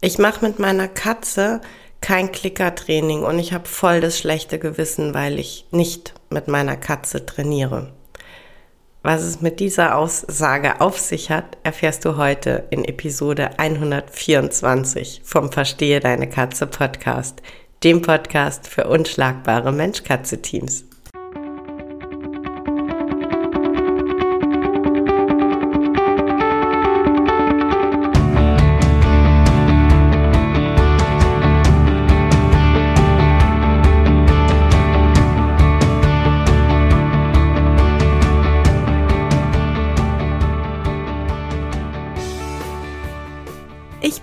Ich mache mit meiner Katze kein Klickertraining und ich habe voll das schlechte Gewissen, weil ich nicht mit meiner Katze trainiere. Was es mit dieser Aussage auf sich hat, erfährst du heute in Episode 124 vom Verstehe Deine Katze Podcast, dem Podcast für unschlagbare Mensch-Katze-Teams. Ich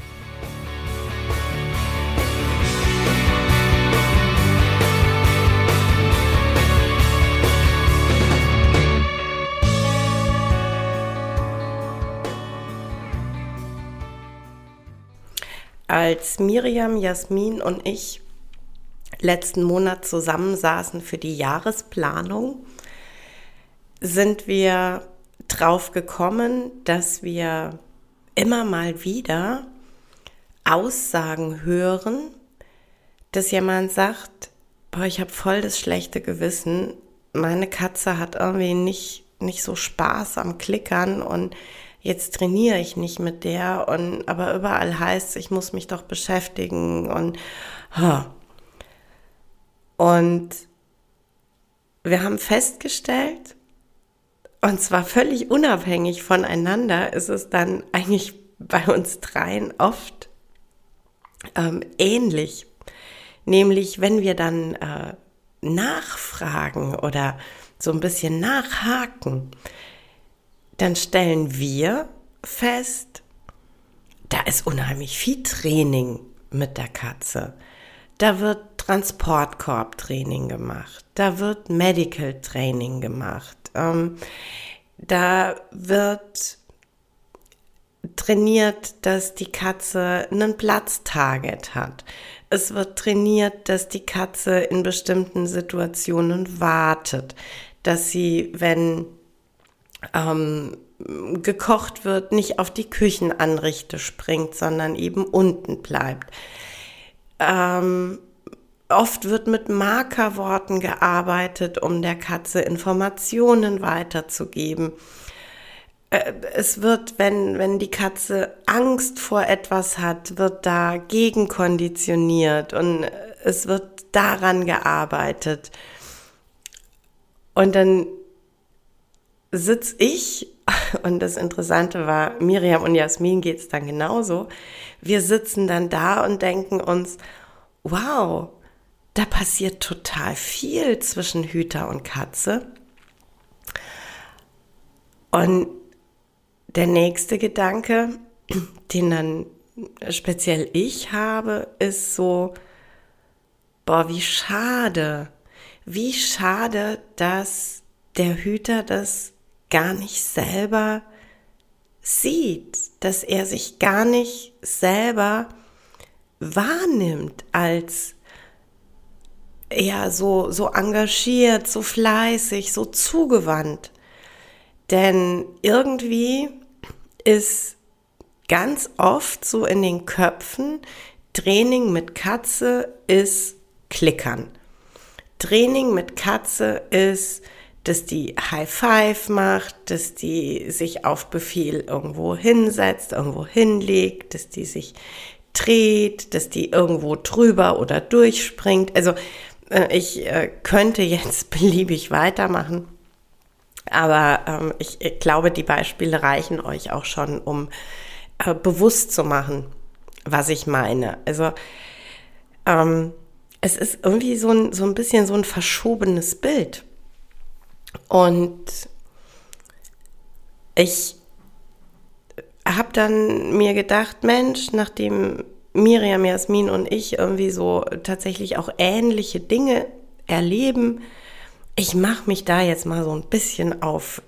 Als Miriam, Jasmin und ich letzten Monat zusammensaßen für die Jahresplanung, sind wir drauf gekommen, dass wir immer mal wieder Aussagen hören, dass jemand sagt, boah, ich habe voll das schlechte Gewissen, meine Katze hat irgendwie nicht so Spaß am Klickern und jetzt trainiere ich nicht mit der, und aber überall heißt es, ich muss mich doch beschäftigen und wir haben festgestellt, und zwar völlig unabhängig voneinander, ist es dann eigentlich bei uns dreien oft ähnlich, nämlich wenn wir dann nachfragen oder so ein bisschen nachhaken, dann stellen wir fest, da ist unheimlich viel Training mit der Katze. Da wird Transportkorb-Training gemacht, da wird Medical-Training gemacht, da wird trainiert, dass die Katze einen Platztarget hat. Es wird trainiert, dass die Katze in bestimmten Situationen wartet, dass sie, wenn gekocht wird, nicht auf die Küchenanrichte springt, sondern eben unten bleibt. Oft wird mit Markerworten gearbeitet, um der Katze Informationen weiterzugeben. Es wird, wenn die Katze Angst vor etwas hat, wird dagegen konditioniert und es wird daran gearbeitet. Und dann sitz ich, und das Interessante war, Miriam und Jasmin geht's dann genauso, wir sitzen dann da und denken uns, wow, da passiert total viel zwischen Hüter und Katze. Und der nächste Gedanke, den dann speziell ich habe, ist so, boah, wie schade, dass der Hüter das gar nicht selber sieht, dass er sich gar nicht selber wahrnimmt als eher so engagiert, so fleißig, so zugewandt. Denn irgendwie ist ganz oft so in den Köpfen, Training mit Katze ist Klickern. Training mit Katze ist, dass die High Five macht, dass die sich auf Befehl irgendwo hinsetzt, irgendwo hinlegt, dass die sich dreht, dass die irgendwo drüber oder durchspringt. Also ich könnte jetzt beliebig weitermachen, aber ich glaube, die Beispiele reichen euch auch schon, um bewusst zu machen, was ich meine. Also es ist irgendwie so ein bisschen so ein verschobenes Bild. Und ich habe dann mir gedacht, Mensch, nachdem Miriam, Jasmin und ich irgendwie so tatsächlich auch ähnliche Dinge erleben, ich mache mich da jetzt mal so ein bisschen auf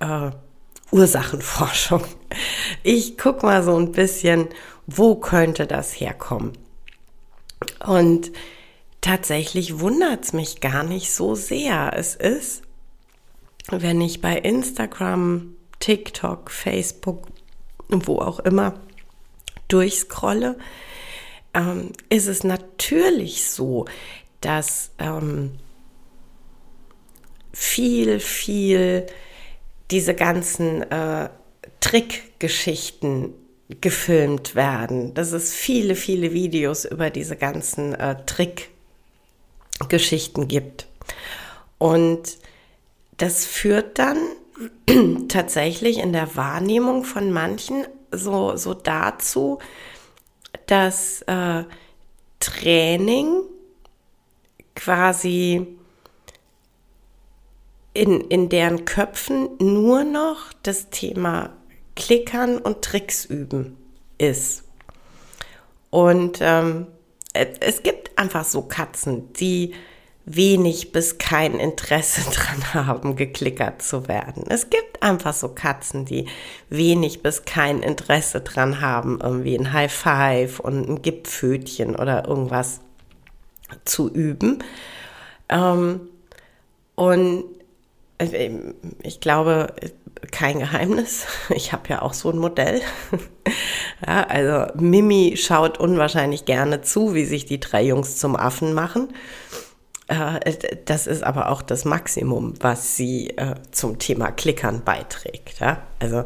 Ursachenforschung. Ich gucke mal so ein bisschen, wo könnte das herkommen? Und tatsächlich wundert es mich gar nicht so sehr. Es ist, wenn ich bei Instagram, TikTok, Facebook, wo auch immer durchscrolle, ist es natürlich so, dass viel diese ganzen Trickgeschichten gefilmt werden. Dass es viele Videos über diese ganzen Trickgeschichten gibt. Und das führt dann tatsächlich in der Wahrnehmung von manchen so dazu, dass Training quasi in deren Köpfen nur noch das Thema Klickern und Tricks üben ist. Und es gibt einfach so Katzen, die wenig bis kein Interesse dran haben, geklickert zu werden. Es gibt einfach so Katzen, die wenig bis kein Interesse dran haben, irgendwie ein High Five und ein Gipfötchen oder irgendwas zu üben. Und ich glaube, kein Geheimnis. Ich habe ja auch so ein Modell. Ja, also Mimi schaut unwahrscheinlich gerne zu, wie sich die 3 Jungs zum Affen machen. Das ist aber auch das Maximum, was sie zum Thema Klickern beiträgt. Ja? Also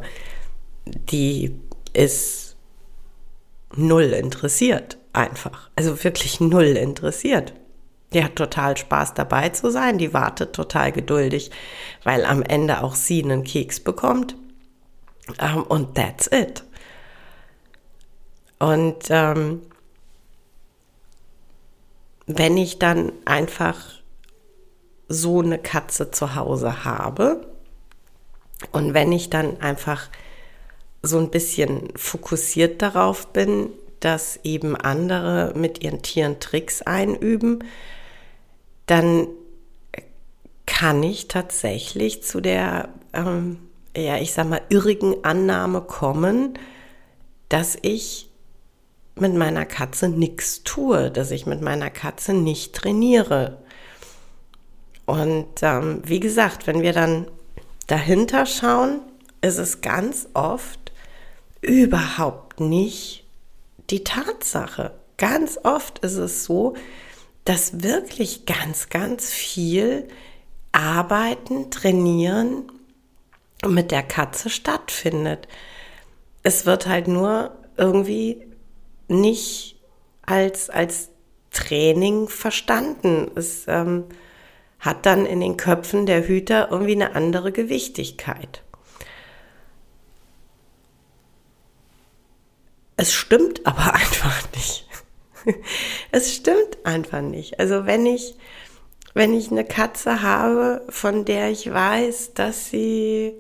die ist 0 interessiert einfach. Also wirklich 0 interessiert. Die hat total Spaß dabei zu sein, die wartet total geduldig, weil am Ende auch sie einen Keks bekommt. Und that's it. Und wenn ich dann einfach so eine Katze zu Hause habe und wenn ich dann einfach so ein bisschen fokussiert darauf bin, dass eben andere mit ihren Tieren Tricks einüben, dann kann ich tatsächlich zu der, irrigen Annahme kommen, dass ich mit meiner Katze nichts tue, dass ich mit meiner Katze nicht trainiere. Und wie gesagt, wenn wir dann dahinter schauen, ist es ganz oft überhaupt nicht die Tatsache. Ganz oft ist es so, dass wirklich ganz viel Arbeiten, Trainieren mit der Katze stattfindet. Es wird halt nur irgendwie nicht als Training verstanden. Es hat dann in den Köpfen der Hüter irgendwie eine andere Gewichtigkeit. Es stimmt aber einfach nicht. Es stimmt einfach nicht. Also wenn ich eine Katze habe, von der ich weiß, dass sie,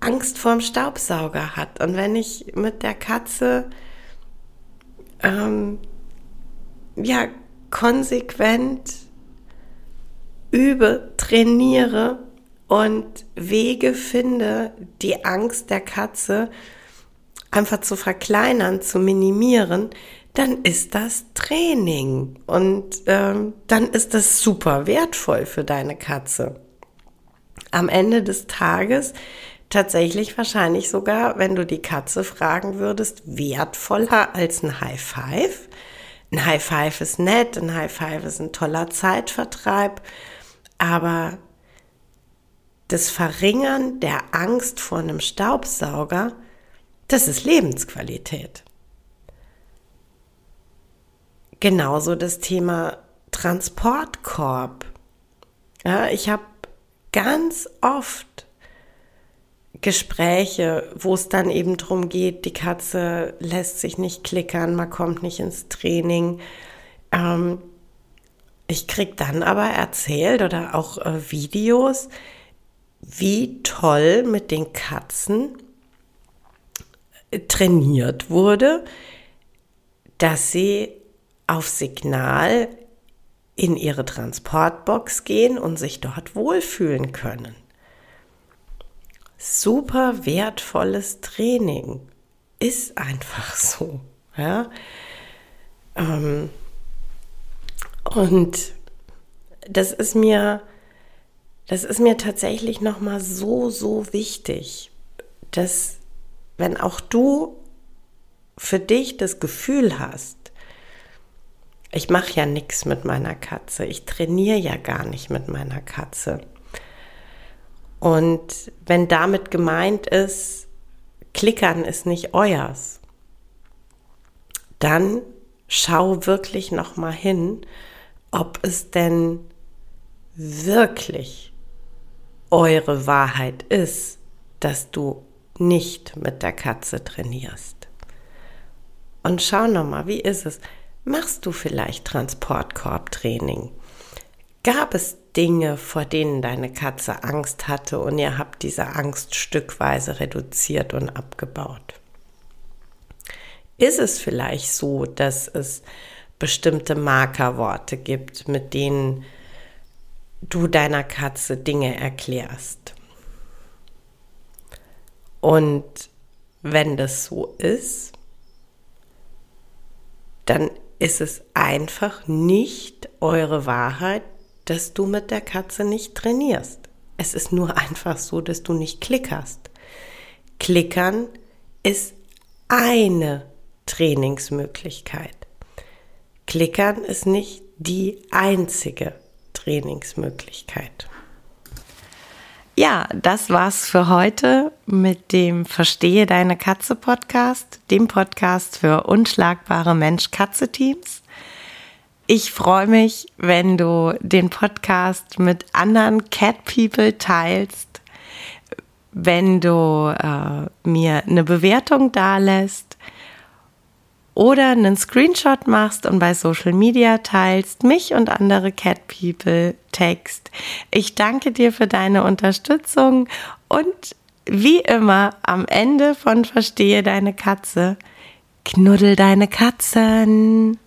Angst vorm Staubsauger hat. Und wenn ich mit der Katze konsequent übe, trainiere und Wege finde, die Angst der Katze einfach zu verkleinern, zu minimieren, dann ist das Training und dann ist das super wertvoll für deine Katze. Am Ende des Tages tatsächlich wahrscheinlich sogar, wenn du die Katze fragen würdest, wertvoller als ein High Five. Ein High Five ist nett, ein High Five ist ein toller Zeitvertreib, aber das Verringern der Angst vor einem Staubsauger, das ist Lebensqualität. Genauso das Thema Transportkorb. Ja, ich habe ganz oft Gespräche, wo es dann eben darum geht, die Katze lässt sich nicht klickern, man kommt nicht ins Training. Ich kriege dann aber erzählt oder auch Videos, wie toll mit den Katzen trainiert wurde, dass sie auf Signal in ihre Transportbox gehen und sich dort wohlfühlen können. super wertvolles Training. Ist einfach so. Ja? Und das ist mir tatsächlich nochmal so wichtig, dass wenn auch du für dich das Gefühl hast, ich mache ja nichts mit meiner Katze, ich trainiere ja gar nicht mit meiner Katze. Und wenn damit gemeint ist, Klickern ist nicht euers, dann schau wirklich nochmal hin, ob es denn wirklich eure Wahrheit ist, dass du nicht mit der Katze trainierst. Und schau nochmal, wie ist es? Machst du vielleicht Transportkorbtraining? Gab es Dinge, vor denen deine Katze Angst hatte und ihr habt diese Angst stückweise reduziert und abgebaut? Ist es vielleicht so, dass es bestimmte Markerworte gibt, mit denen du deiner Katze Dinge erklärst? Und wenn das so ist, dann ist es einfach nicht eure Wahrheit, dass du mit der Katze nicht trainierst. Es ist nur einfach so, dass du nicht klickerst. Klickern ist eine Trainingsmöglichkeit. Klickern ist nicht die einzige Trainingsmöglichkeit. Ja, das war's für heute mit dem Verstehe Deine Katze Podcast, dem Podcast für unschlagbare Mensch-Katze-Teams. Ich freue mich, wenn du den Podcast mit anderen Cat People teilst, wenn du mir eine Bewertung dalässt oder einen Screenshot machst und bei Social Media teilst, mich und andere Cat People tagst. Ich danke dir für deine Unterstützung und wie immer am Ende von Verstehe Deine Katze, knuddel deine Katzen.